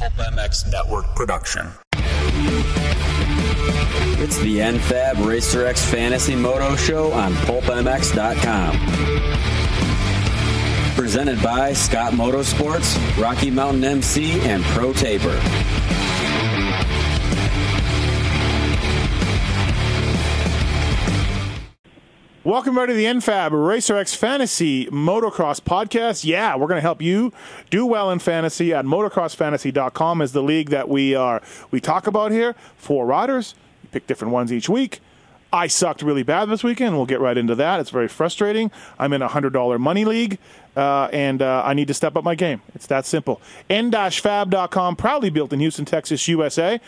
PulpMX Network production. It's the N-Fab RacerX Fantasy Moto Show on PulpMX.com. Presented by Scott Motorsports, Rocky Mountain MC, and Pro Taper. Welcome back to the N-Fab RacerX Fantasy Motocross Podcast. Yeah, we're going to help you do well in fantasy at motocrossfantasy.com is the league that we talk about here. 4 riders, you pick different ones each week. I sucked really bad this weekend. We'll get right into that. It's very frustrating. I'm in a $100 money league, and I need to step up my game. It's that simple. N-Fab.com, proudly built in Houston, Texas, USA.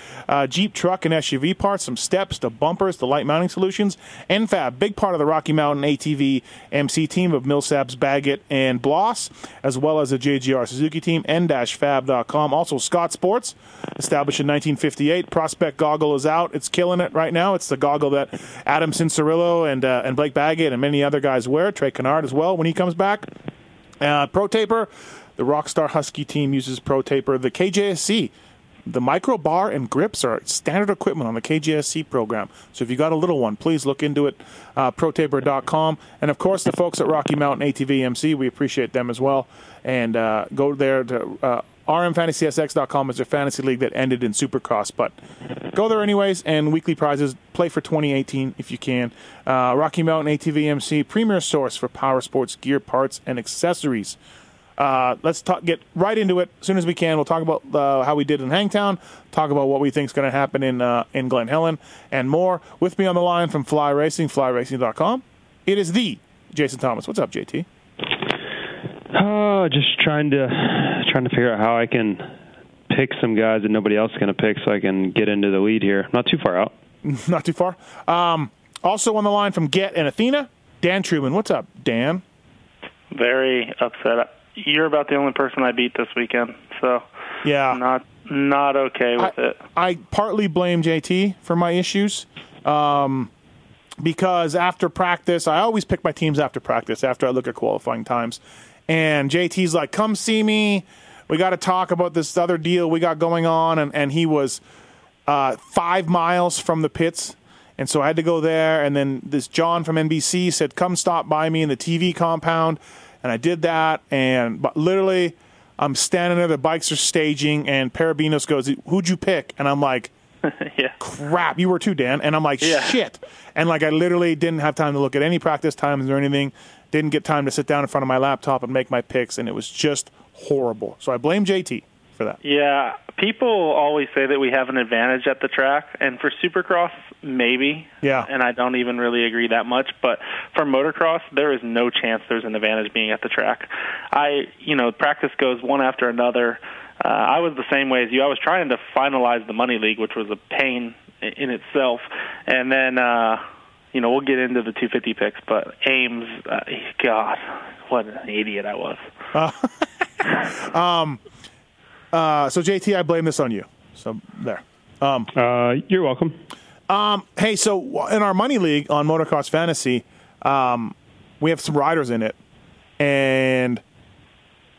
Jeep, truck, and SUV parts, some steps, the bumpers, the light mounting solutions. N-Fab, big part of the Rocky Mountain ATV MC team of Millsaps, Baggett, and Bloss, as well as the JGR Suzuki team. N-Fab.com. Also, Scott Sports, established in 1958. Prospect Goggle is out. It's killing it right now. It's the goggle that Adam Cianciarulo and Blake Baggett and many other guys wear. Trey Kennard as well when he comes back. Pro Taper, the Rockstar Husky team uses Pro Taper. The KJSC, the micro bar and grips are standard equipment on the KJSC program. So if you got a little one, please look into it. ProTaper.com. And of course, the folks at Rocky Mountain ATV MC, we appreciate them as well. And go there to RMFantasySX.com is a fantasy league that ended in Supercross, but go there anyways, and weekly prizes, play for 2018 if you can. Rocky Mountain ATV MC, premier source for power sports, gear, parts, and accessories. Let's get right into it as soon as we can. We'll talk about how we did in Hangtown, talk about what we think is going to happen in Glen Helen, and more. With me on the line from Fly Racing, flyracing.com, it is the Jason Thomas. What's up, JT? Oh, just trying to figure out how I can pick some guys that nobody else is going to pick so I can get into the lead here. Not too far out. Not too far. Also on the line from Get and Athena, Dan Truman. What's up, Dan? Very upset. You're about the only person I beat this weekend, so yeah, not okay with it. I partly blame JT for my issues. Because after practice, I always pick my teams after practice, after I look at qualifying times. And JT's like, come see me. We got to talk about this other deal we got going on. And he was 5 miles from the pits. And so I had to go there. And then this John from NBC said, come stop by me in the TV compound. And I did that. But literally, I'm standing there. The bikes are staging. And Parabinos goes, who'd you pick? And I'm like, yeah. Crap, you were too, Dan. And I'm like, shit. And like I literally didn't have time to look at any practice times or anything. Didn't get time to sit down in front of my laptop and make my picks, and it was just horrible. So I blame JT for that. Yeah, people always say that we have an advantage at the track, and for Supercross, maybe. Yeah. And I don't even really agree that much, but for motocross, there is no chance there's an advantage being at the track. Practice goes one after another. I was the same way as you. I was trying to finalize the money league, which was a pain in itself. And then, we'll get into the 250 picks, but Ames, God, what an idiot I was. So, JT, I blame this on you. So, there. You're welcome. Hey, so in our money league on Motocross Fantasy, we have some riders in it, and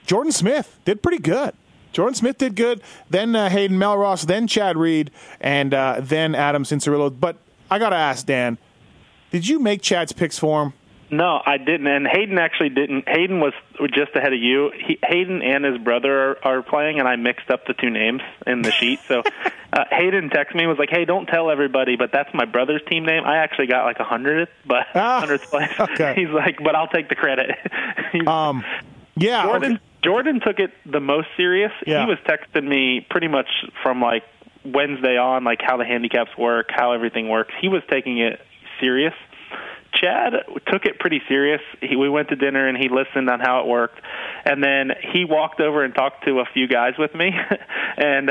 Jordan Smith did pretty good. Jordan Smith did good, then Hayden Melrose, then Chad Reed, and then Adam Cianciarulo. But I got to ask, Dan, did you make Chad's picks for him? No, I didn't, and Hayden actually didn't. Hayden was just ahead of you. Hayden and his brother are playing, and I mixed up the two names in the sheet. So Hayden texted me and was like, hey, don't tell everybody, but that's my brother's team name. I actually got like 100th, but 100th place. Okay. He's like, but I'll take the credit. Yeah. Jordan took it the most serious. Yeah. He was texting me pretty much from, like, Wednesday on, like, how the handicaps work, how everything works. He was taking it serious. Chad took it pretty serious. We went to dinner, and he listened on how it worked. And then he walked over and talked to a few guys with me. And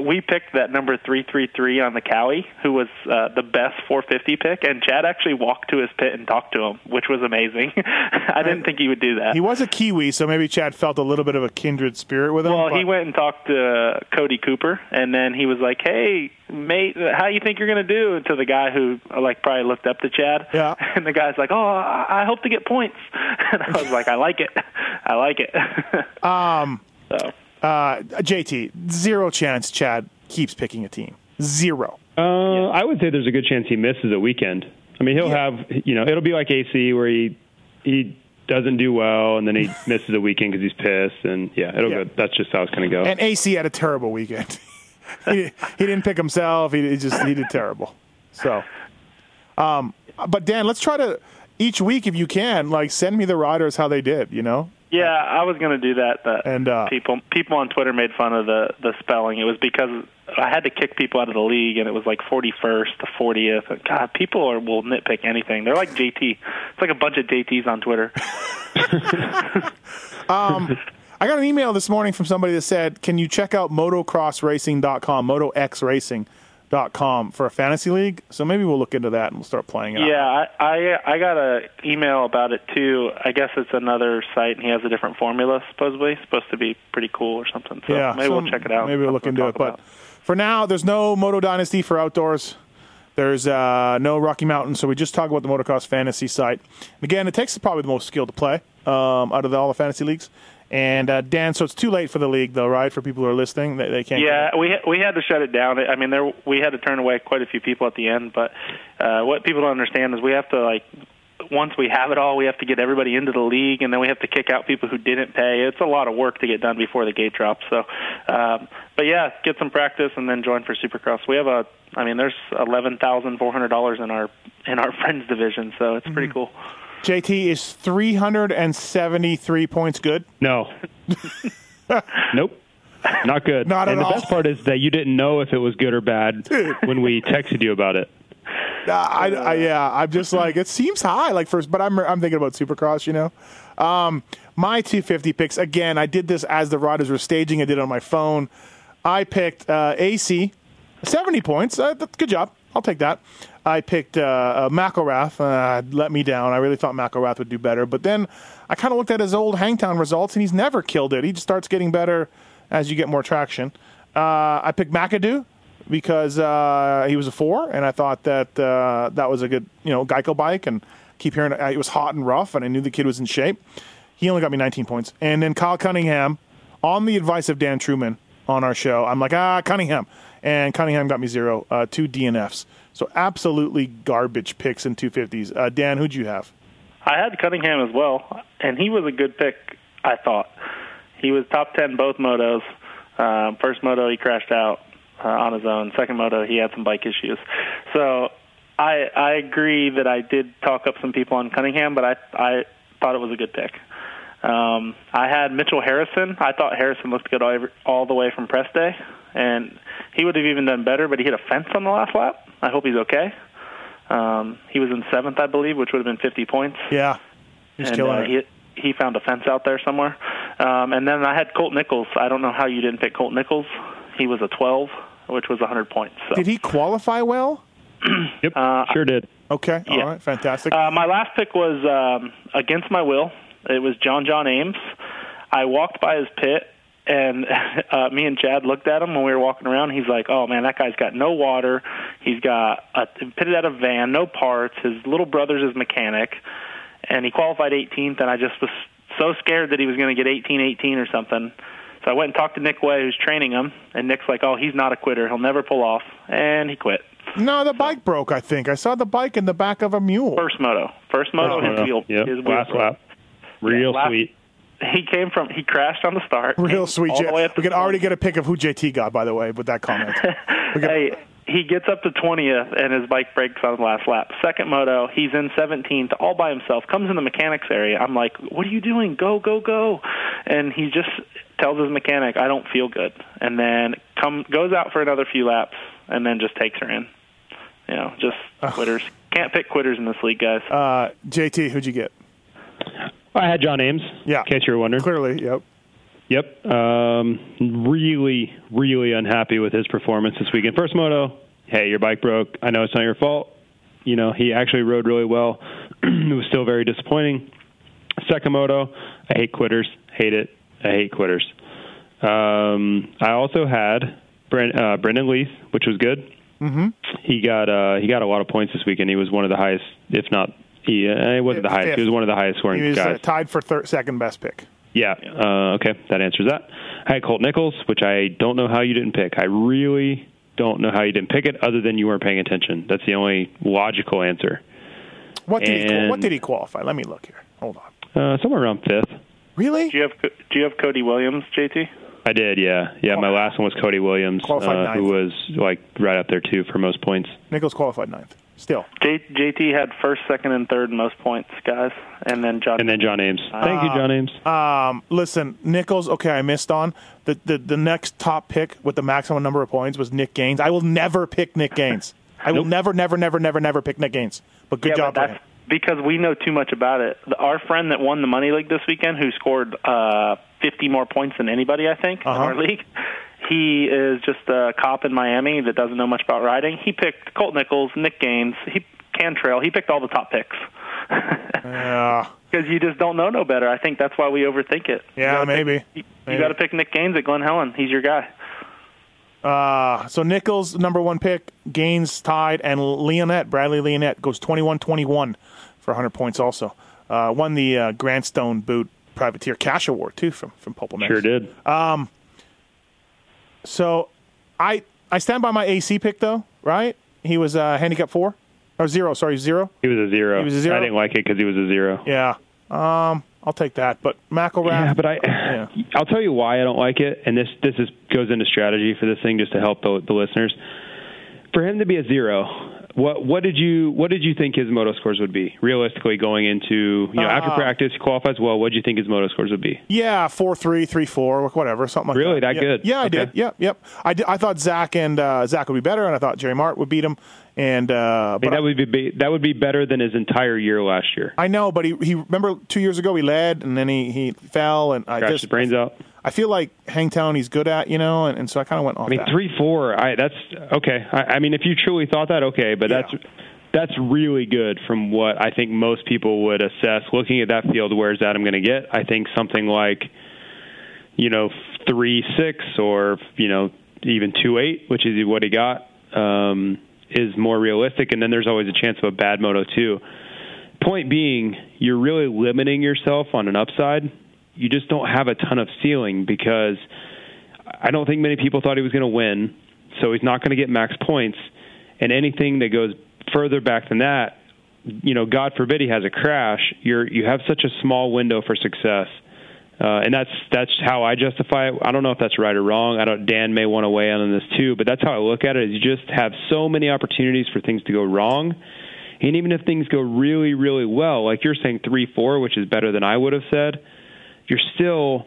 we picked that number 333 on the Cowie, who was the best 450 pick, and Chad actually walked to his pit and talked to him, which was amazing. I didn't think he would do that. He was a Kiwi, so maybe Chad felt a little bit of a kindred spirit with him. Well, he went and talked to Cody Cooper, and then he was like, hey, mate, how you think you're going to do? And to the guy who like probably looked up to Chad. Yeah. And the guy's like, oh, I hope to get points. And I was like, I like it. I like it. So. JT, zero chance Chad keeps picking a team. Zero. I would say there's a good chance he misses a weekend. I mean, he'll have, you know, it'll be like AC where he doesn't do well, and then he misses a weekend because he's pissed, and it'll go. That's just how it's going to go. And AC had a terrible weekend. he didn't pick himself. He did terrible. So, but Dan, let's try to each week if you can, like, send me the riders how they did. You know. Yeah, I was going to do that. And people on Twitter made fun of the spelling. It was because I had to kick people out of the league, and it was like 41st to 40th. God, people will nitpick anything. They're like JT. It's like a bunch of JTs on Twitter. I got an email this morning from somebody that said, can you check out motocrossracing.com, motoxracing.com for a fantasy league? So maybe we'll look into that and we'll start playing it out. Yeah, I got an email about it, too. I guess it's another site, and he has a different formula, supposedly. It's supposed to be pretty cool or something. So maybe we'll check it out. Maybe we'll look into it. But for now, there's no Moto Dynasty for outdoors. There's no Rocky Mountain, so we just talk about the motocross fantasy site. And again, it takes probably the most skill to play out of all the fantasy leagues. And Dan, so it's too late for the league, though, right? For people who are listening, they can't. Yeah, we had to shut it down. I mean, we had to turn away quite a few people at the end. But what people don't understand is we have to, like, once we have it all, we have to get everybody into the league, and then we have to kick out people who didn't pay. It's a lot of work to get done before the gate drops. So, but yeah, get some practice and then join for Supercross. We have there's $11,400 in our friends division, so it's pretty cool. JT, is 373 points good? No. Nope. Not good. Not at all. And the best part is that you didn't know if it was good or bad when we texted you about it. I'm just like, it seems high, like first, but I'm thinking about Supercross, you know. My 250 picks, again, I did this as the riders were staging. I did it on my phone. I picked AC, 70 points. Good job. I'll take that. I picked McElrath. Let me down. I really thought McElrath would do better. But then I kind of looked at his old Hangtown results, and he's never killed it. He just starts getting better as you get more traction. I picked McAdoo because he was a 4, and I thought that that was a good, you know, Geico bike. And keep hearing it was hot and rough, and I knew the kid was in shape. He only got me 19 points. And then Kyle Cunningham, on the advice of Dan Truman on our show, I'm like, Cunningham. And Cunningham got me 0, 2 DNFs. So absolutely garbage picks in 250s. Dan, who'd you have? I had Cunningham as well, and he was a good pick, I thought. He was top 10 both motos. First moto, he crashed out on his own. Second moto, he had some bike issues. So I agree that I did talk up some people on Cunningham, but I thought it was a good pick. I had Mitchell Harrison. I thought Harrison looked good all the way from press day, and he would have even done better, but he hit a fence on the last lap. I hope he's okay. He was in 7th, I believe, which would have been 50 points. Yeah. He's killing it. He found a fence out there somewhere. And then I had Colt Nichols. I don't know how you didn't pick Colt Nichols. He was a 12, which was 100 points. So. Did he qualify well? Yep, sure did. Okay, all right, fantastic. My last pick was against my will. It was John Ames. I walked by his pit. And me and Chad looked at him when we were walking around. He's like, oh, man, that guy's got no water. He's got pitted out of van, no parts. His little brother's his mechanic. And he qualified 18th, and I just was so scared that he was going to get 18-18 or something. So I went and talked to Nick Way, who's training him. And Nick's like, oh, he's not a quitter. He'll never pull off. And he quit. No, the bike broke, I think. I saw the bike in the back of a mule. First moto. His wheel last lap. Real sweet. He crashed on the start. Real sweet, Jeff. We can already get a pick of who JT got, by the way, with that comment. He gets up to 20th, and his bike breaks on the last lap. Second moto, he's in 17th all by himself, comes in the mechanics area. I'm like, what are you doing? Go, go, go. And he just tells his mechanic, I don't feel good. And then goes out for another few laps, and then just takes her in. You know, just quitters. Can't pick quitters in this league, guys. JT, who'd you get? I had John Ames, in case you were wondering. Clearly, yep. Really, really unhappy with his performance this weekend. First moto, hey, your bike broke. I know it's not your fault. You know, he actually rode really well. It was still very disappointing. Second moto, I hate quitters. Hate it. I hate quitters. I also had Brendan Leith, which was good. Mm-hmm. He got a lot of points this weekend. He was one of the highest, if not. He wasn't the highest. He was one of the highest scoring guys. He was tied for second best pick. Yeah, okay, that answers that. I had Colt Nichols, which I don't know how you didn't pick. I really don't know how you didn't pick it other than you weren't paying attention. That's the only logical answer. What did he qualify? Let me look here. Hold on. Somewhere around fifth. Really? Do you have Cody Williams, JT? I did, yeah. Yeah, my last one was Cody Williams, who was like right up there, too, for most points. Nichols qualified ninth. Still. JT had first, second, and third most points, guys, and then John. And then John Ames. Thank you, John Ames. Listen, Nichols. Okay, I missed on the next top pick with the maximum number of points was Nick Gaines. I will never pick Nick Gaines. I will never pick Nick Gaines. But good job, Brian. Because we know too much about it. Our friend that won the Money League this weekend, who scored 50 more points than anybody, I think, in our league. He is just a cop in Miami that doesn't know much about riding. He picked Colt Nichols, Nick Gaines, Cantrell. He picked all the top picks. Yeah. Because you just don't know no better. I think that's why we overthink it. Yeah, you got to pick Nick Gaines at Glen Helen. He's your guy. So Nichols, number one pick, Gaines tied, and Bradley Leonette goes 21-21 for 100 points also. Won the Grandstone Boot Privateer Cash Award, too, from PulpMX. Sure did. So I stand by my AC pick, though, right? He was handicap 4? Or 0, sorry, 0? He was a 0. He was a 0? I didn't like it because he was a 0. Yeah. I'll take that. But McElrath. Yeah, but I'll tell you why I don't like it, and this goes into strategy for this thing just to help the listeners. For him to be a 0, what did you think his moto scores would be? Realistically, going into, after practice, he qualifies well, what did you think his moto scores would be? Yeah, 4.3, 3.4, whatever, something like that. Really, that good? Yeah, I did. Yep. I thought Zach and Zach would be better, and I thought Jerry Mart would beat him. And that would be better than his entire year last year. I know, but he remember 2 years ago he led, and then he fell, and crashed his brains out. I feel like Hangtown he's good at, and so I kind of went off. I mean, 3.4. That's okay. I mean, if you truly thought that, okay, but that's really good from what I think most people would assess. Looking at that field, where's Adam going to get? I think something like, 3.6 or even 2.8, which is what he got, is more realistic. And then there's always a chance of a bad moto too. Point being, you're really limiting yourself on an upside. You just don't have a ton of ceiling because I don't think many people thought he was going to win, so he's not going to get max points. And anything that goes further back than that, God forbid he has a crash, you have such a small window for success. And that's how I justify it. I don't know if that's right or wrong. Dan may want to weigh in on this too, but that's how I look at it, is you just have so many opportunities for things to go wrong. And even if things go really, really well, like you're saying 3.4, which is better than I would have said, you're still,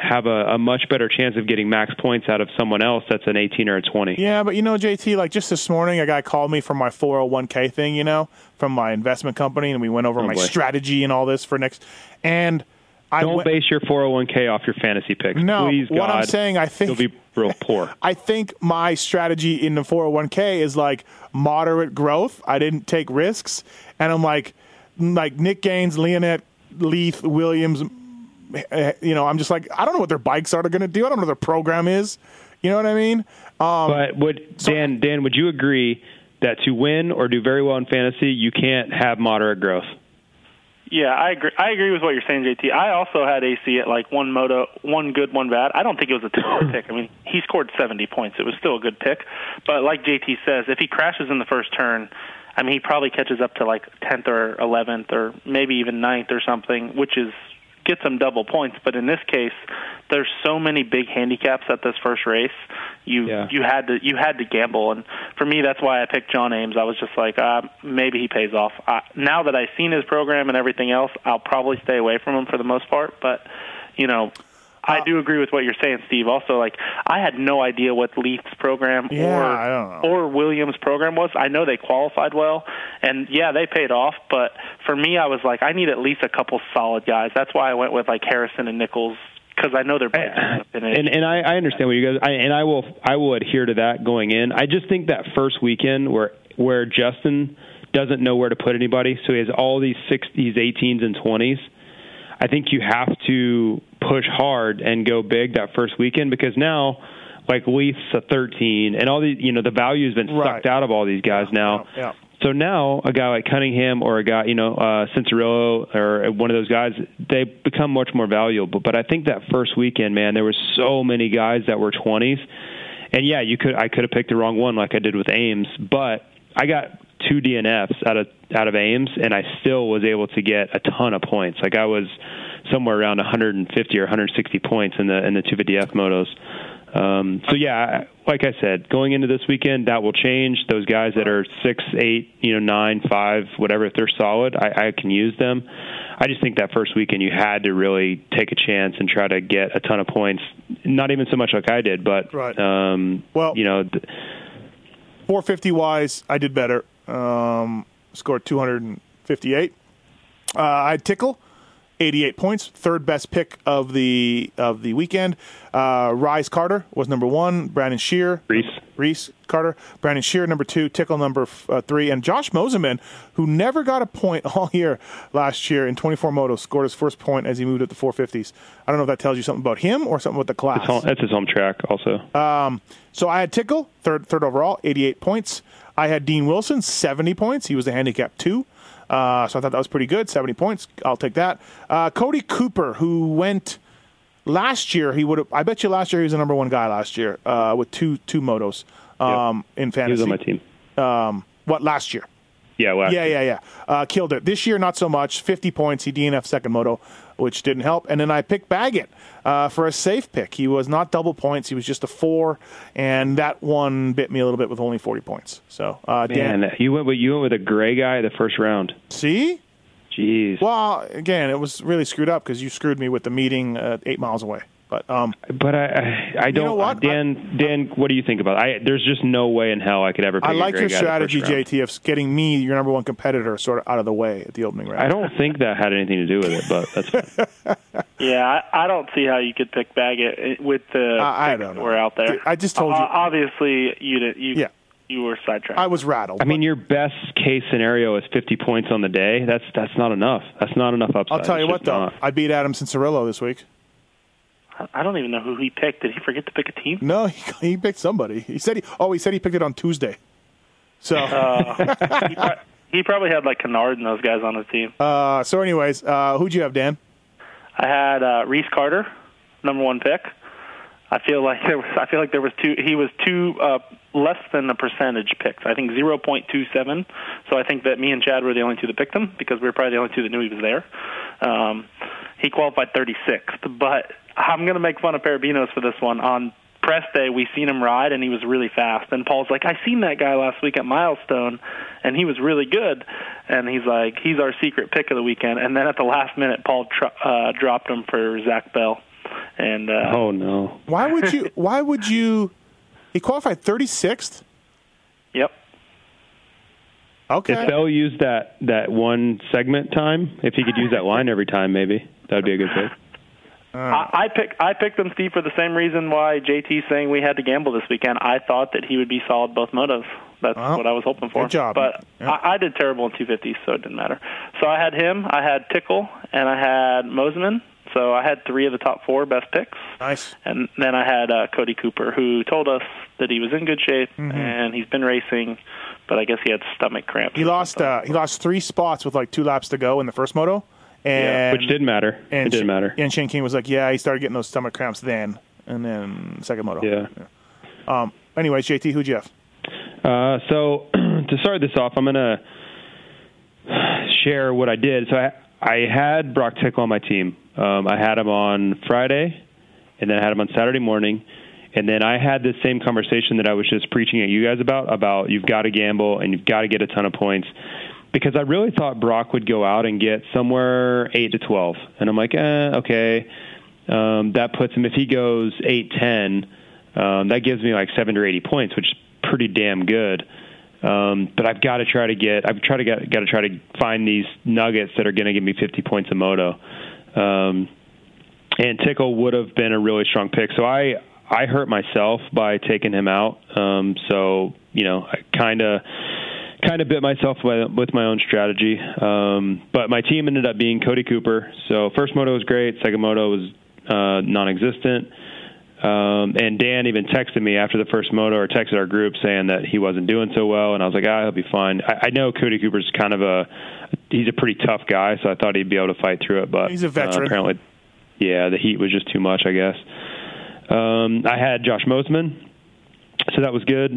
have a much better chance of getting max points out of someone else that's an 18 or a 20. Yeah, but JT, like just this morning, a guy called me from my 401k thing, from my investment company, and we went over my strategy and all this for next. And don't base your 401k off your fantasy picks. No, please, God, what I'm saying, I think you'll be real poor. I think my strategy in the 401k is like moderate growth. I didn't take risks, and I'm like Nick Gaines, Leonette, Leith, Williams. I'm just like, I don't know what their bikes are going to do. I don't know what their program is. You know what I mean? But Dan, would you agree that to win or do very well in fantasy, you can't have moderate growth? Yeah, I agree. I agree with what you're saying, JT. I also had AC at like one moto, one good, one bad. I don't think it was a terrible pick. I mean, he scored 70 points. It was still a good pick. But like JT says, if he crashes in the first turn, I mean, he probably catches up to like 10th or 11th or maybe even 9th or something, which is get some double points, but in this case, there's so many big handicaps at this first race. You had to gamble, and for me, that's why I picked John Ames. I was just like, maybe he pays off. Now that I've seen his program and everything else, I'll probably stay away from him for the most part. But I do agree with what you're saying, Steve. Also, like I had no idea what Leith's program or Williams' program was. I know they qualified well, and they paid off. But for me, I was like, I need at least a couple solid guys. That's why I went with like Harrison and Nichols because I know they're bad. And I understand what you guys. I will adhere to that going in. I just think that first weekend where Justin doesn't know where to put anybody, so he has all these 60s, 18s, and 20s. I think you have to push hard and go big that first weekend because now, like Leith's a 13, and all the value has been sucked out of all these guys now. Yeah. So now a guy like Cunningham or a guy, Cianciarulo or one of those guys, they become much more valuable. But I think that first weekend, man, there were so many guys that were 20s. And yeah, I could have picked the wrong one like I did with Ames, but I got 2 DNFs out of Ames, and I still was able to get a ton of points. Like I was somewhere around 150 or 160 points in the 250F motos. So yeah, like I said, going into this weekend, that will change. Those guys that are 6, 8, 9, 5, whatever, if they're solid, I can use them. I just think that first weekend you had to really take a chance and try to get a ton of points. Not even so much like I did, but right. 450 wise, I did better. Scored 258. I had Tickle, 88 points, third best pick of the weekend. Reese Carter was number 1. Reese Carter. Brandon Shear number 2. Tickle number 3. And Josh Mosiman, who never got a point all year last year in 24 motos, scored his first point as he moved up to 450s. I don't know if that tells you something about him or something about the class. That's his home track also. So I had Tickle, third overall, 88 points. I had Dean Wilson, 70 points. He was a handicap 2. So I thought that was pretty good, 70 points. I'll take that. Cody Cooper, who went last year, I bet you last year he was the number 1 guy last year with two motos in fantasy. He was on my team. Last year? Yeah, last year. Yeah. Killed it. This year, not so much. 50 points. He DNF'd second moto, which didn't help. And then I picked Baggett for a safe pick. He was not double points. He was just a 4, and that one bit me a little bit with only 40 points. So, Dan, you went with a gray guy the first round. See? Jeez. Well, again, it was really screwed up because you screwed me with the meeting 8 miles away. But I don't. You know what? Dan, what do you think about it? There's just no way in hell I could ever pick a great guy. I like your strategy, JT, of getting me, your number 1 competitor, sort of out of the way at the opening round. I don't think that had anything to do with it, but that's fine. Yeah, I don't see how you could pick Baggett with the I don't know. We're out there. I just told you. Obviously, you didn't. Yeah. You were sidetracked. I was rattled. I mean, your best case scenario is 50 points on the day. That's not enough. That's not enough upside. I'll tell you what, though. I beat Adam Cianciarulo this week. I don't even know who he picked. Did he forget to pick a team? No, he picked somebody. He said he picked it on Tuesday. So he probably had like Kennard and those guys on his team. So anyways, who'd you have, Dan? I had Reese Carter, number 1 pick. I feel like there was two. He was 2 less than the percentage picked. I think 0.27. So I think that me and Chad were the only 2 that picked him because we were probably the only 2 that knew he was there. He qualified 36th, but I'm going to make fun of Parabinos for this one. On press day, we seen him ride, and he was really fast. And Paul's like, I seen that guy last week at Milestone, and he was really good. And he's like, he's our secret pick of the weekend. And then at the last minute, Paul dropped him for Zach Bell. And oh, no. Why would you – he qualified 36th? Yep. Okay. If Bell used that one segment time, if he could use that line every time, maybe, that would be a good pick. I picked him, Steve, for the same reason why JT's saying we had to gamble this weekend. I thought that he would be solid both motos. That's what I was hoping for. Good job. But yeah. I did terrible in 250, so it didn't matter. So I had him, I had Tickle, and I had Mosiman. So I had 3 of the top 4 best picks. Nice. And then I had Cody Cooper, who told us that he was in good shape, and he's been racing, but I guess he had stomach cramps. He lost 3 spots with like 2 laps to go in the first moto. And, which didn't matter. And it didn't matter. And Shane King was like, yeah, he started getting those stomach cramps then. And then second moto. Yeah. Anyways, JT, who'd you have? So to start this off, I'm going to share what I did. So I had Brock Tickle on my team. I had him on Friday, and then I had him on Saturday morning. And then I had this same conversation that I was just preaching at you guys about you've got to gamble and you've got to get a ton of points. Because I really thought Brock would go out and get somewhere 8 to 12. And I'm like, okay. That puts him, if he goes 8-10, that gives me like 7 to 80 points, which is pretty damn good. But I've got to try to get, I've got to try to find these nuggets that are going to give me 50 points a moto. And Tickle would have been a really strong pick. So I hurt myself by taking him out. So, I kind of bit myself with my own strategy. But my team ended up being Cody Cooper. So first moto was great. Second moto was non-existent. And Dan even texted me after the first moto, or texted our group saying that he wasn't doing so well, and I was like, ah, he'll be fine. I know Cody Cooper's kind of he's a pretty tough guy, so I thought he'd be able to fight through it, but he's a veteran. Apparently, yeah, the heat was just too much, I guess. I had Josh Mosiman, so that was good.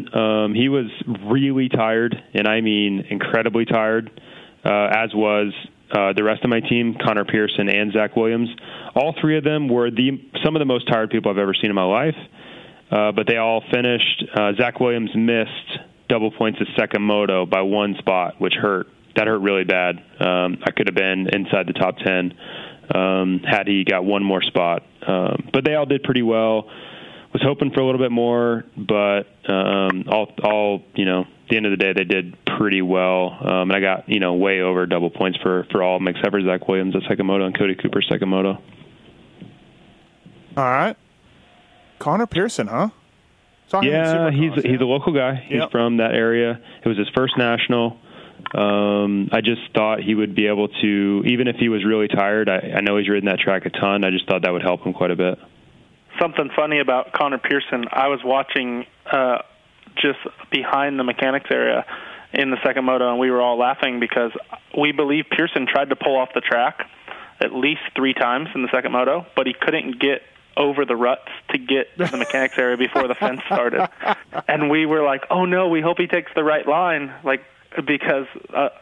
He was really tired, and I mean incredibly tired, as was the rest of my team, Connor Pearson and Zach Williams. All three of them were some of the most tired people I've ever seen in my life, but they all finished. Zach Williams missed double points his second moto by one spot, which hurt. That hurt really bad. I could have been inside the top 10 had he got one more spot. But they all did pretty well. Was hoping for a little bit more, but all at the end of the day, they did pretty well. And I got, way over double points for all of them except for Zach Williams at second moto and Cody Cooper second moto. All right. Connor Pearson, huh? Yeah, he's a local guy. Yep. He's from that area. It was his first national. I just thought he would be able to, even if he was really tired, I know he's ridden that track a ton. I just thought that would help him quite a bit. Something funny about Connor Pearson, I was watching just behind the mechanics area in the second moto, and we were all laughing because we believe Pearson tried to pull off the track at least three times in the second moto, but he couldn't get over the ruts to get to the mechanics area before the fence started. And we were like, oh, no, we hope he takes the right line, like, because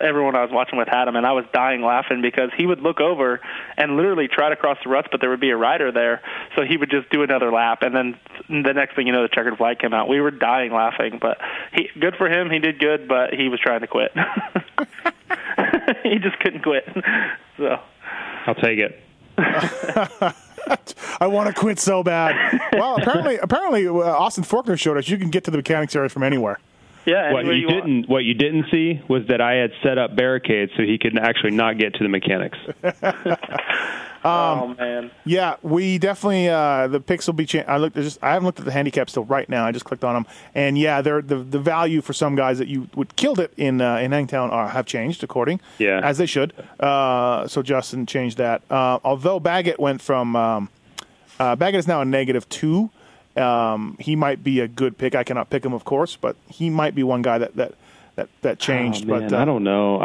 everyone I was watching with had him, and I was dying laughing because he would look over and literally try to cross the ruts, but there would be a rider there, so he would just do another lap, and then the next thing you know, the checkered flag came out. We were dying laughing, but good for him. He did good, but he was trying to quit. He just couldn't quit. So I'll take it. I want to quit so bad. Well, apparently, Austin Forkner showed us you can get to the mechanics area from anywhere. Yeah, what you didn't see was that I had set up barricades so he could actually not get to the mechanics. Oh man! Yeah, we definitely the picks will be changed. I haven't looked at the handicaps till right now. I just clicked on them, and yeah, they're the value for some guys that you would killed it in Hangtown have changed according as they should. So Justin changed that. Although Baggett went from Baggett is now a -2. He might be a good pick. I cannot pick him, of course, but he might be one guy that changed. Oh, man, but I don't know.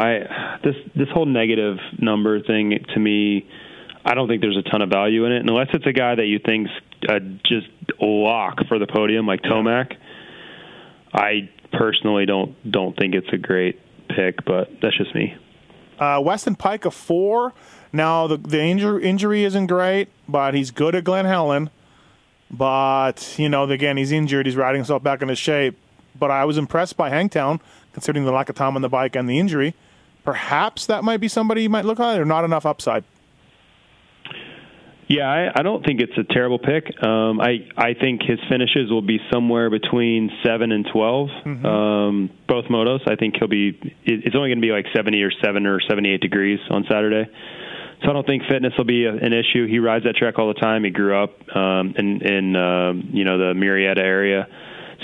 This whole negative number thing, to me, I don't think there's a ton of value in it, unless it's a guy that you think's just lock for the podium, like Tomac. I personally don't think it's a great pick, but that's just me. Weston Pike a 4. Now the injury isn't great, but he's good at Glen Helen. But, again, he's injured. He's riding himself back into shape. But I was impressed by Hangtown, considering the lack of time on the bike and the injury. Perhaps that might be somebody you might look at, or not enough upside. Yeah, I don't think it's a terrible pick. I think his finishes will be somewhere between 7 and 12, both motos. I think it's only going to be like 77 or 78 degrees on Saturday. So I don't think fitness will be an issue. He rides that track all the time. He grew up in the Murrieta area.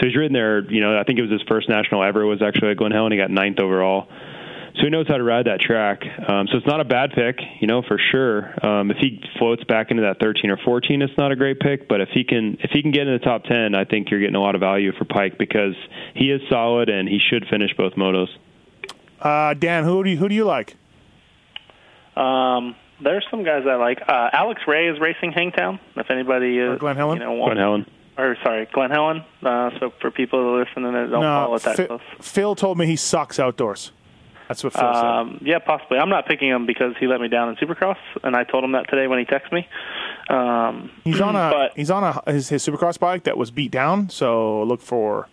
So he's ridden there, I think it was his first national ever was actually at Glen Helen. He got 9th overall. So he knows how to ride that track. So it's not a bad pick, for sure. If he floats back into that 13 or 14, it's not a great pick. But if he can get in the top 10, I think you're getting a lot of value for Pike because he is solid and he should finish both motos. Dan, who do you like? There's some guys I like. Alex Ray is racing Hangtown. If anybody is, or Glen Helen. Glen Helen. Or sorry, Glen Helen. So for people who listen and don't follow it that close. Phil told me he sucks outdoors. That's what Phil said. Yeah, possibly. I'm not picking him because he let me down in Supercross, and I told him that today when he texted me. He's on his Supercross bike that was beat down. So look for.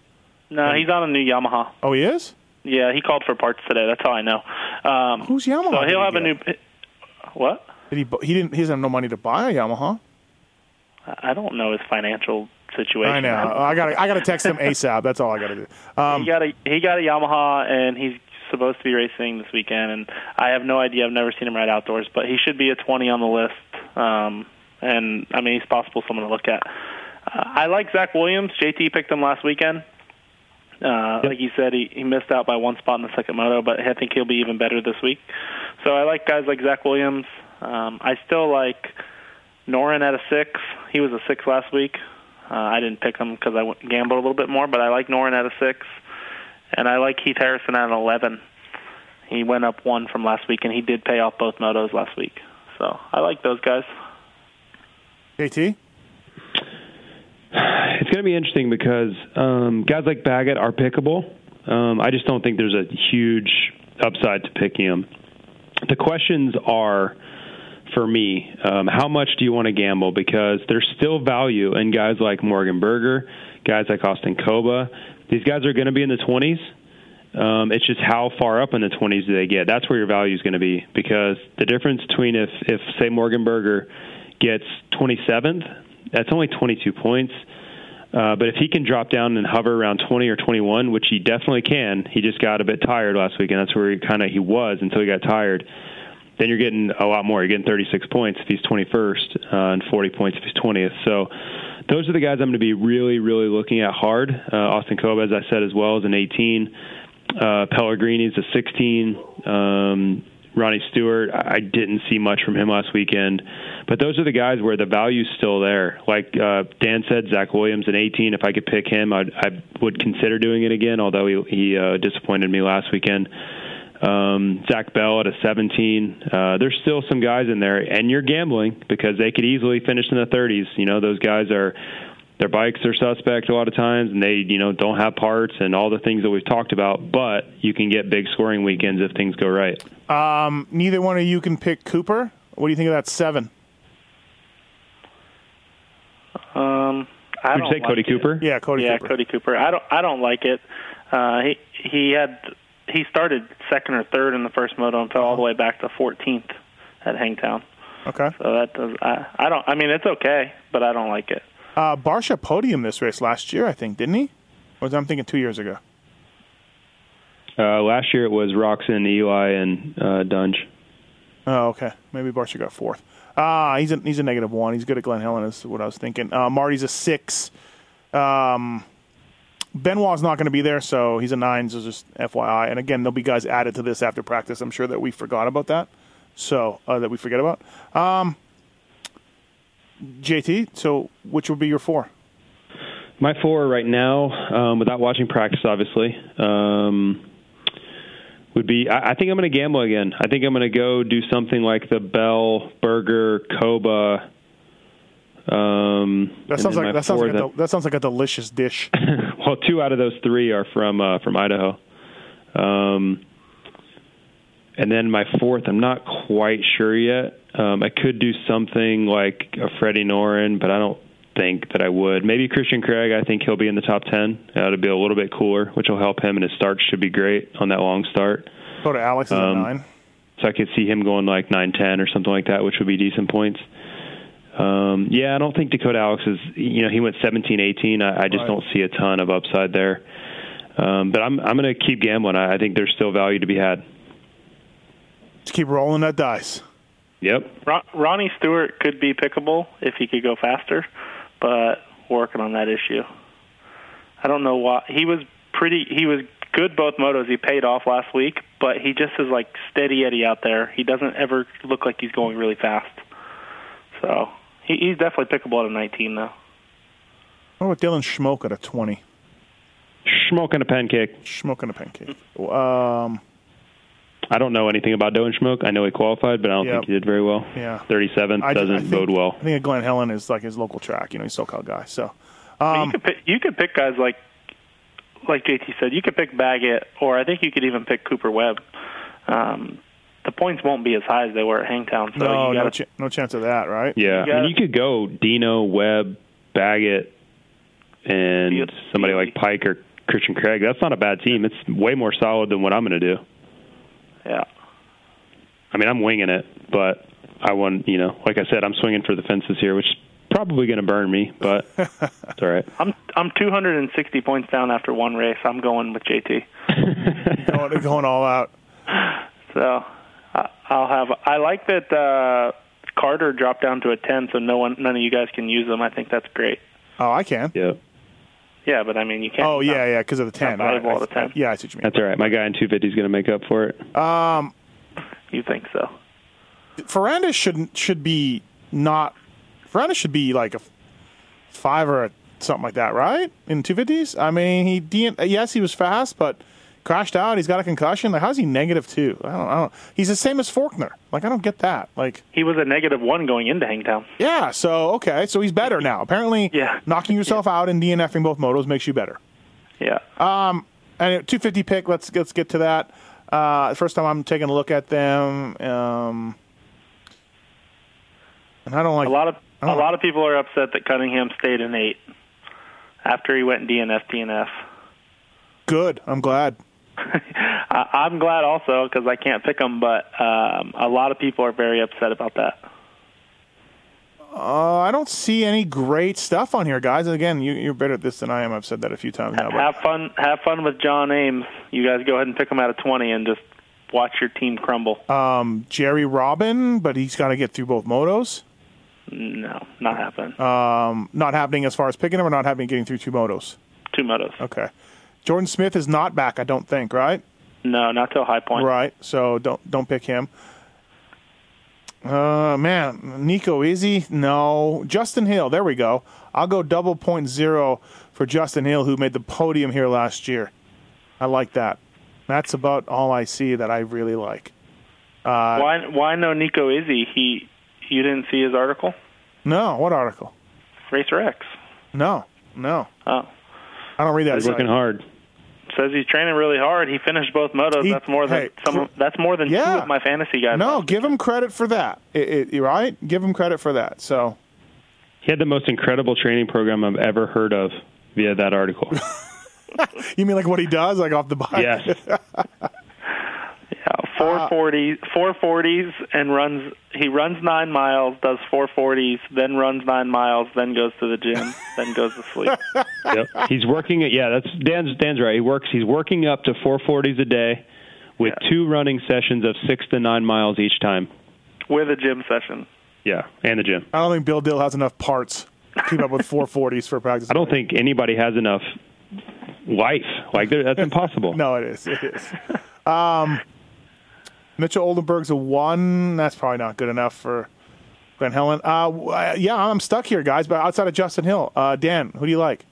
No, he's on a new Yamaha. Oh, he is. Yeah, he called for parts today. That's all I know. Who's Yamaha? So he'll have a new. What? He doesn't have no money to buy a Yamaha. I don't know his financial situation. I know. I gotta text him ASAP. That's all I gotta do. He got a Yamaha, and he's supposed to be racing this weekend. And I have no idea. I've never seen him ride outdoors, but he should be a 20 on the list. And I mean, he's possible someone to look at. I like Zach Williams. JT picked him last weekend. Like you said, he missed out by one spot in the second moto, but I think he'll be even better this week. So I like guys like Zach Williams. I still like Norin at a 6. He was a 6 last week. I didn't pick him because I gambled a little bit more, but I like Noren at a 6, and I like Keith Harrison at an 11. He went up one from last week, and he did pay off both motos last week. So I like those guys. KT? It's going to be interesting because guys like Baggett are pickable. I just don't think there's a huge upside to picking him. The questions are, for me, how much do you want to gamble? Because there's still value in guys like Morgan Berger, guys like Austin Koba. These guys are going to be in the 20s. It's just how far up in the 20s do they get? That's where your value is going to be, because the difference between if say, Morgan Berger gets 27th, that's only 22 points. But if he can drop down and hover around 20 or 21, which he definitely can, he just got a bit tired last week, and that's where he was until he got tired. Then you're getting a lot more. You're getting 36 points if he's 21st and 40 points if he's 20th. So those are the guys I'm going to be really, really looking at hard. Austin Koba, as I said, as well, is an 18. Pellegrini's a 16. Ronnie Stewart, I didn't see much from him last weekend. But those are the guys where the value's still there. Like Dan said, Zach Williams an 18. If I could pick him, I would consider doing it again, although he disappointed me last weekend. Zach Bell at a 17. There's still some guys in there, and you're gambling because they could easily finish in the 30s. You know, those guys are, their bikes are suspect a lot of times, and they, you know, don't have parts and all the things that we've talked about, but you can get big scoring weekends if things go right. Neither one of you can pick Cooper. What do you think of that 7? I don't like Cody Cooper? Yeah, Cody Cooper. Yeah, Cody Cooper. I don't like it. He started second or third in the first moto and fell all the way back to 14th at Hangtown. Okay. So that does, I don't. I mean, it's okay, but I don't like it. Barsha podiumed this race last year, I think, didn't he? Or I'm thinking 2 years ago. Last year it was Roxon, Eli, and Dunge. Oh, okay. Maybe Barsha got fourth. He's a -1. He's good at Glen Helen is what I was thinking. Marty's a 6. Benoit's not going to be there, so he's a 9, so just FYI. And again, there'll be guys added to this after practice, I'm sure, that we forgot about that. So, that we forget about. JT, so which would be your 4? My 4 right now, without watching practice, obviously, would be, I think I'm going to gamble again. I think I'm going to go do something like the Bell, Berger, Koba. That sounds like a delicious dish. Well, 2 out of those 3 are from Idaho, and then my 4th, I'm not quite sure yet. I could do something like a Freddie Noren, but I don't think that I would. Maybe Christian Craig. I think he'll be in the top 10. It'll be a little bit cooler, which will help him, and his starts should be great on that long start. Go to Alex at 9, so I could see him going like 9-10 or something like that, which would be decent points. I don't think Dakota Alex is, he went 17-18. I just don't see a ton of upside there. But I'm going to keep gambling. I think there's still value to be had. Just keep rolling that dice. Yep. Ronnie Stewart could be pickable if he could go faster, but working on that issue. I don't know why. He was good both motos. He paid off last week, but he just is like steady Eddie out there. He doesn't ever look like he's going really fast. So he's definitely pickable at a 19, though. What about Dylan Schmoke at a 20? Schmoke and a pancake. I don't know anything about Dylan Schmoke. I know he qualified, but I don't think he did very well. Yeah, 37th doesn't bode well. I think Glen Helen is like his local track. He's a SoCal guy. So you could pick guys like JT said. You could pick Baggett, or I think you could even pick Cooper Webb. The points won't be as high as they were at Hangtown. So no chance of that, right? Yeah. You could go Dino, Webb, Baggett, and somebody like Pike or Christian Craig. That's not a bad team. It's way more solid than what I'm going to do. Yeah. I mean, I'm winging it, but I want, like I said, I'm swinging for the fences here, which is probably going to burn me, but it's all right. I'm 260 points down after one race. I'm going with JT. Going all out. So... I like that Carter dropped down to a 10, so none of you guys can use them. I think that's great. Oh, I can. Yeah. Yeah, but I mean, you can't. Oh, yeah, because of the 10. Right. The 10. Yeah, I see what you mean. That's all right. My guy in 250 is going to make up for it. You think so? Ferrandis should be like a 5 or a something like that, right? In 250s? I mean, he didn't. Yes, he was fast, but crashed out. He's got a concussion. Like, how's he -2? I don't. He's the same as Forkner. Like, I don't get that. Like, he was a -1 going into Hangtown. Yeah. So okay. So he's better now. Apparently, yeah. Knocking yourself out and DNFing both motos makes you better. Yeah. And 250 pick. Let's get to that. First time I'm taking a look at them. And I don't like a lot of people are upset that Cunningham stayed in 8 after he went DNF. Good. I'm glad. I'm glad also because I can't pick him, but a lot of people are very upset about that. I don't see any great stuff on here, guys. Again, you're better at this than I am. I've said that a few times now. But have fun with John Ames. You guys go ahead and pick him out of 20 and just watch your team crumble. Jerry Robin, but he's got to get through both motos. No, not happening. Not happening as far as picking him or not happening getting through two motos? Two motos. Okay. Jordan Smith is not back, I don't think, right? No, not till High Point. Right, so don't pick him. Man, Nico Izzy, no. Justin Hill, there we go. I'll go double .0 for Justin Hill, who made the podium here last year. I like that. That's about all I see that I really like. Why no Nico Izzy? You didn't see his article? No, what article? Racer X. No. Oh. I don't read that. He's working hard. Says he's training really hard. He finished both motos. That's more than two of my fantasy guys. No, give him credit for that. Right? Give him credit for that. So he had the most incredible training program I've ever heard of via that article. You mean like what he does, like off the bike? Yes. Yeah, 440s, and runs. He runs 9 miles, does 440s, then runs 9 miles, then goes to the gym, then goes to sleep. Yep. He's working. That's Dan's right. He's working up to 440s a day, with two running sessions of 6 to 9 miles each time, with a gym session. Yeah, and the gym. I don't think Bill Dill has enough parts to keep up with 440s for practice. I don't think anybody has enough life. Like that's impossible. No, it is. It is. Mitchell Oldenburg's a 1. That's probably not good enough for Glenn Helen. I'm stuck here, guys, but outside of Justin Hill. Dan, who do you like?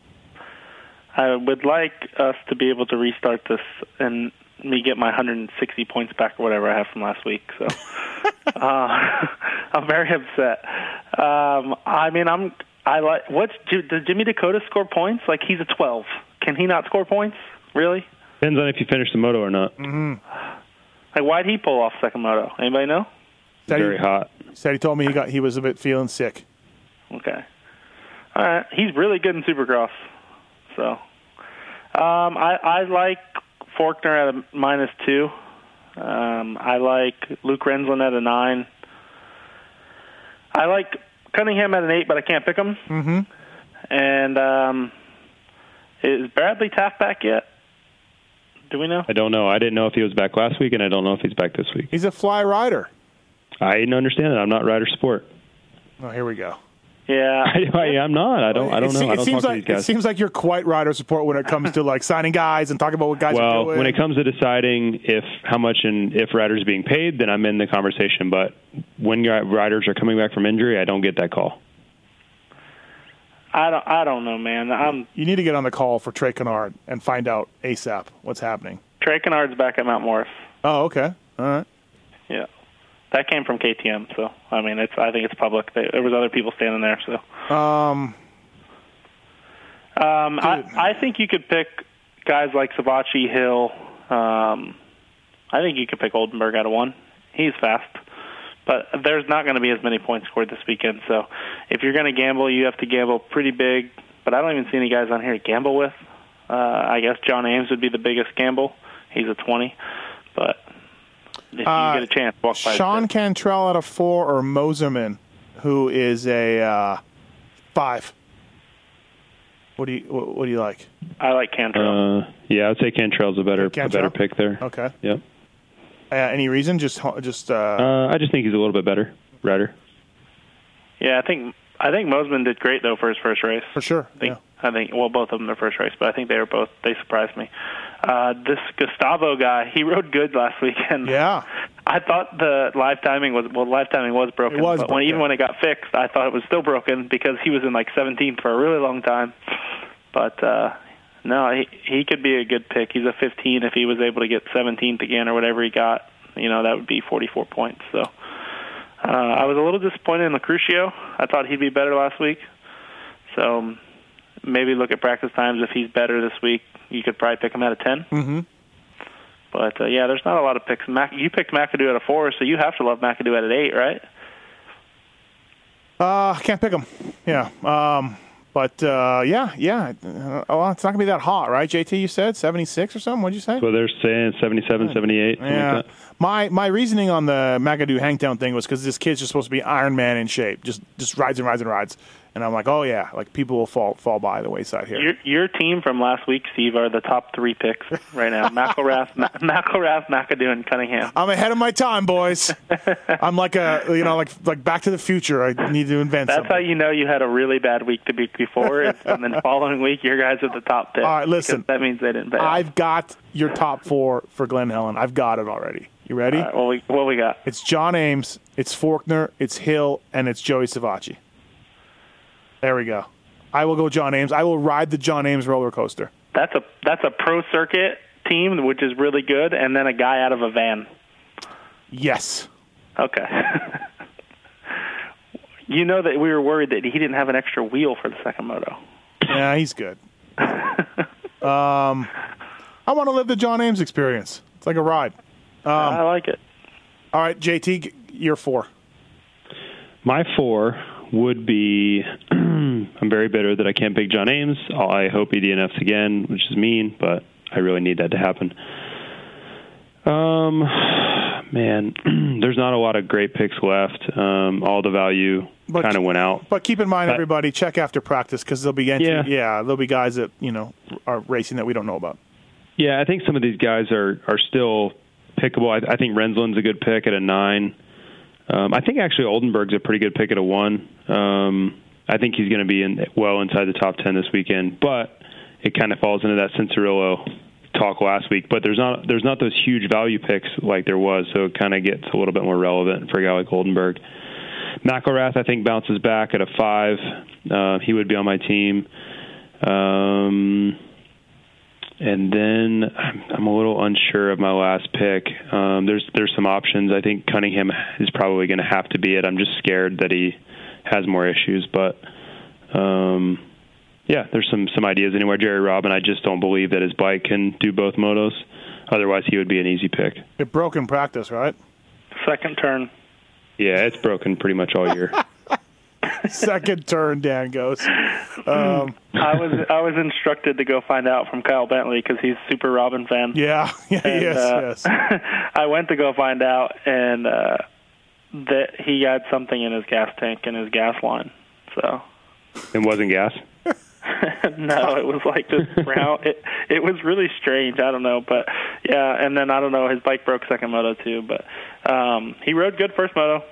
I would like us to be able to restart this and me get my 160 points back or whatever I have from last week. So I'm very upset. Does Jimmy Dakota score points? Like, he's a 12. Can he not score points? Really? Depends on if you finish the moto or not. Mm-hmm. Like, why'd he pull off second moto? Anybody know? Very hot. Said he told me he was a bit feeling sick. Okay. All right. He's really good in Supercross. So, I like Forkner at a -2. I like Luke Renslin at a 9. I like Cunningham at an 8, but I can't pick him. Mm-hmm. And is Bradley Taft back yet? Do we know? I don't know. I didn't know if he was back last week, and I don't know if he's back this week. He's a fly rider. I didn't understand it. I'm not rider sport. Oh, here we go. Yeah. I'm not. I don't know. It seems like you're quite rider support when it comes to, like, signing guys and talking about what guys are doing. Well, when it comes to deciding how much riders are being paid, then I'm in the conversation. But when riders are coming back from injury, I don't get that call. I don't know, man. You need to get on the call for Trey Kennard and find out ASAP what's happening. Trey Kennard's back at Mount Morris. Oh, okay. All right. Yeah. That came from KTM, so, I mean, I think it's public. There was other people standing there, so. I think you could pick guys like Savacci, Hill. I think you could pick Oldenburg out of 1. He's fast. But there's not going to be as many points scored this weekend. So if you're going to gamble, you have to gamble pretty big. But I don't even see any guys on here to gamble with. I guess John Ames would be the biggest gamble. He's a 20. But if you get a chance, walk by. Sean Cantrell out of 4 or Mosiman, who is a 5. What do you like? I like Cantrell. Yeah, I would say Cantrell's a better pick there. Okay. Yep. Any reason? I just think he's a little bit better rider. Yeah, I think Mosiman did great though for his first race. For sure. I think both of them their first race, but I think they surprised me. This Gustavo guy, he rode good last weekend. Yeah. I thought the live timing was broken. It was but broken. Even when it got fixed, I thought it was still broken because he was in like 17th for a really long time. But no, he could be a good pick. He's a 15. If he was able to get 17th again or whatever he got, you know, that would be 44 points. So I was a little disappointed in Lucruccio. I thought he'd be better last week. So maybe look at practice times. If he's better this week, you could probably pick him out of 10. Mm-hmm. But, yeah, there's not a lot of picks. You picked McAdoo out of 4, so you have to love McAdoo out of 8, right? Can't pick him. Yeah. But, yeah. Well, it's not going to be that hot, right, JT? You said 76 or something? What did you say? So they're saying 77, yeah. 78. Yeah. Like that. My reasoning on the McAdoo hangdown thing was because this kid's just supposed to be Iron Man in shape. Just rides and rides and rides. And I'm like, oh, yeah, like people will fall by the wayside here. Your team from last week, Steve, are the top 3 picks right now. McElrath, McAdoo, and Cunningham. I'm ahead of my time, boys. I'm like a, you know, like Back to the Future. I need to invent That's something. That's how you know you had a really bad week the week before, and then the following week, your guys are the top pick. All right, listen. That means they didn't pay. I've got your top 4 for Glen Helen. I've got it already. You ready? All right, what we got? It's John Ames, it's Forkner, it's Hill, and it's Joey Savacci. There we go. I will go John Ames. I will ride the John Ames roller coaster. That's a pro circuit team, which is really good, and then a guy out of a van. Yes. Okay. You know that we were worried that he didn't have an extra wheel for the second moto. Yeah, he's good. I want to live the John Ames experience. It's like a ride. I like it. All right, JT, your 4. My 4 would be I'm very bitter that I can't pick John Ames. I hope he DNFs again, which is mean, but I really need that to happen. Man, there's not a lot of great picks left. All the value kind of went out. But keep in mind, everybody, check after practice because there'll be there'll be guys that you know are racing that we don't know about. Yeah, I think some of these guys are still pickable. I think Renslund's a good pick at a 9. I think actually Oldenburg's a pretty good pick at a 1. I think he's going to be well inside the top 10 this weekend, but it kind of falls into that Cianciarulo talk last week. But there's not those huge value picks like there was, so it kind of gets a little bit more relevant for a guy like Oldenburg. McElrath, I think, bounces back at a 5. He would be on my team. And then I'm a little unsure of my last pick. There's some options. I think Cunningham is probably going to have to be it. I'm just scared that he has more issues. But, yeah, there's some ideas anywhere. Jerry Robin, I just don't believe that his bike can do both motos. Otherwise, he would be an easy pick. It broke in practice, right? Second turn. Yeah, it's broken pretty much all year. Second turn, Dan goes. I was instructed to go find out from Kyle Bentley because he's a super Robin fan. Yeah, and, yes. I went to go find out, and that he had something in his gas tank and his gas line. So it wasn't gas. No, it was like this brown. It was really strange. I don't know, but yeah. And then I don't know. His bike broke second moto too, but he rode good first moto.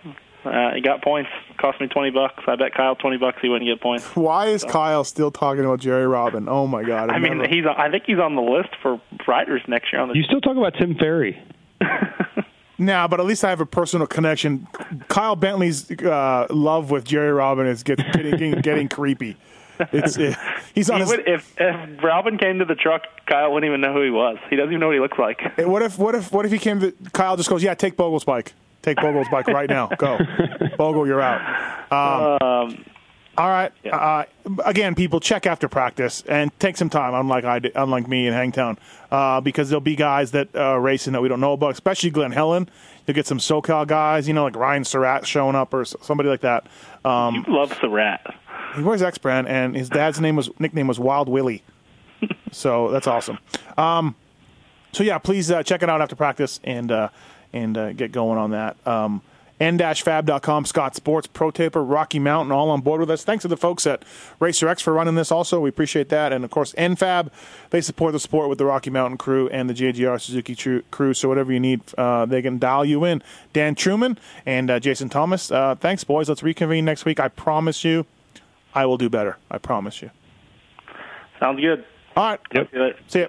He got points. Cost me $20. I bet Kyle $20 he wouldn't get points. Why is Kyle still talking about Jerry Robin? Oh my God! I mean, I think he's on the list for riders next year. You still talk about Tim Ferry? No, but at least I have a personal connection. Kyle Bentley's love with Jerry Robin is getting creepy. If Robin came to the truck, Kyle wouldn't even know who he was. He doesn't even know what he looks like. And what if he came to Kyle? Just goes, yeah, take Bogle's bike. Take Bogle's bike right now. Go. Bogle, you're out. All right. Yeah. Again, people, check after practice and take some time, unlike me in Hangtown, because there'll be guys that are racing that we don't know about, especially Glen Helen. You'll get some SoCal guys, you know, like Ryan Surratt showing up or somebody like that. You love Surratt. He wears X-Brand, and his dad's nickname was Wild Willie. So that's awesome. So, yeah, please check it out after practice and get going on that. N-Fab.com, Scott Sports, Pro Taper, Rocky Mountain, all on board with us. Thanks to the folks at Racer X for running this also. We appreciate that. And, of course, N-Fab, they support the sport with the Rocky Mountain crew and the JGR Suzuki crew. So whatever you need, they can dial you in. Dan Truman and Jason Thomas, thanks, boys. Let's reconvene next week. I promise you I will do better. I promise you. Sounds good. All right. Yep. See you later. See ya.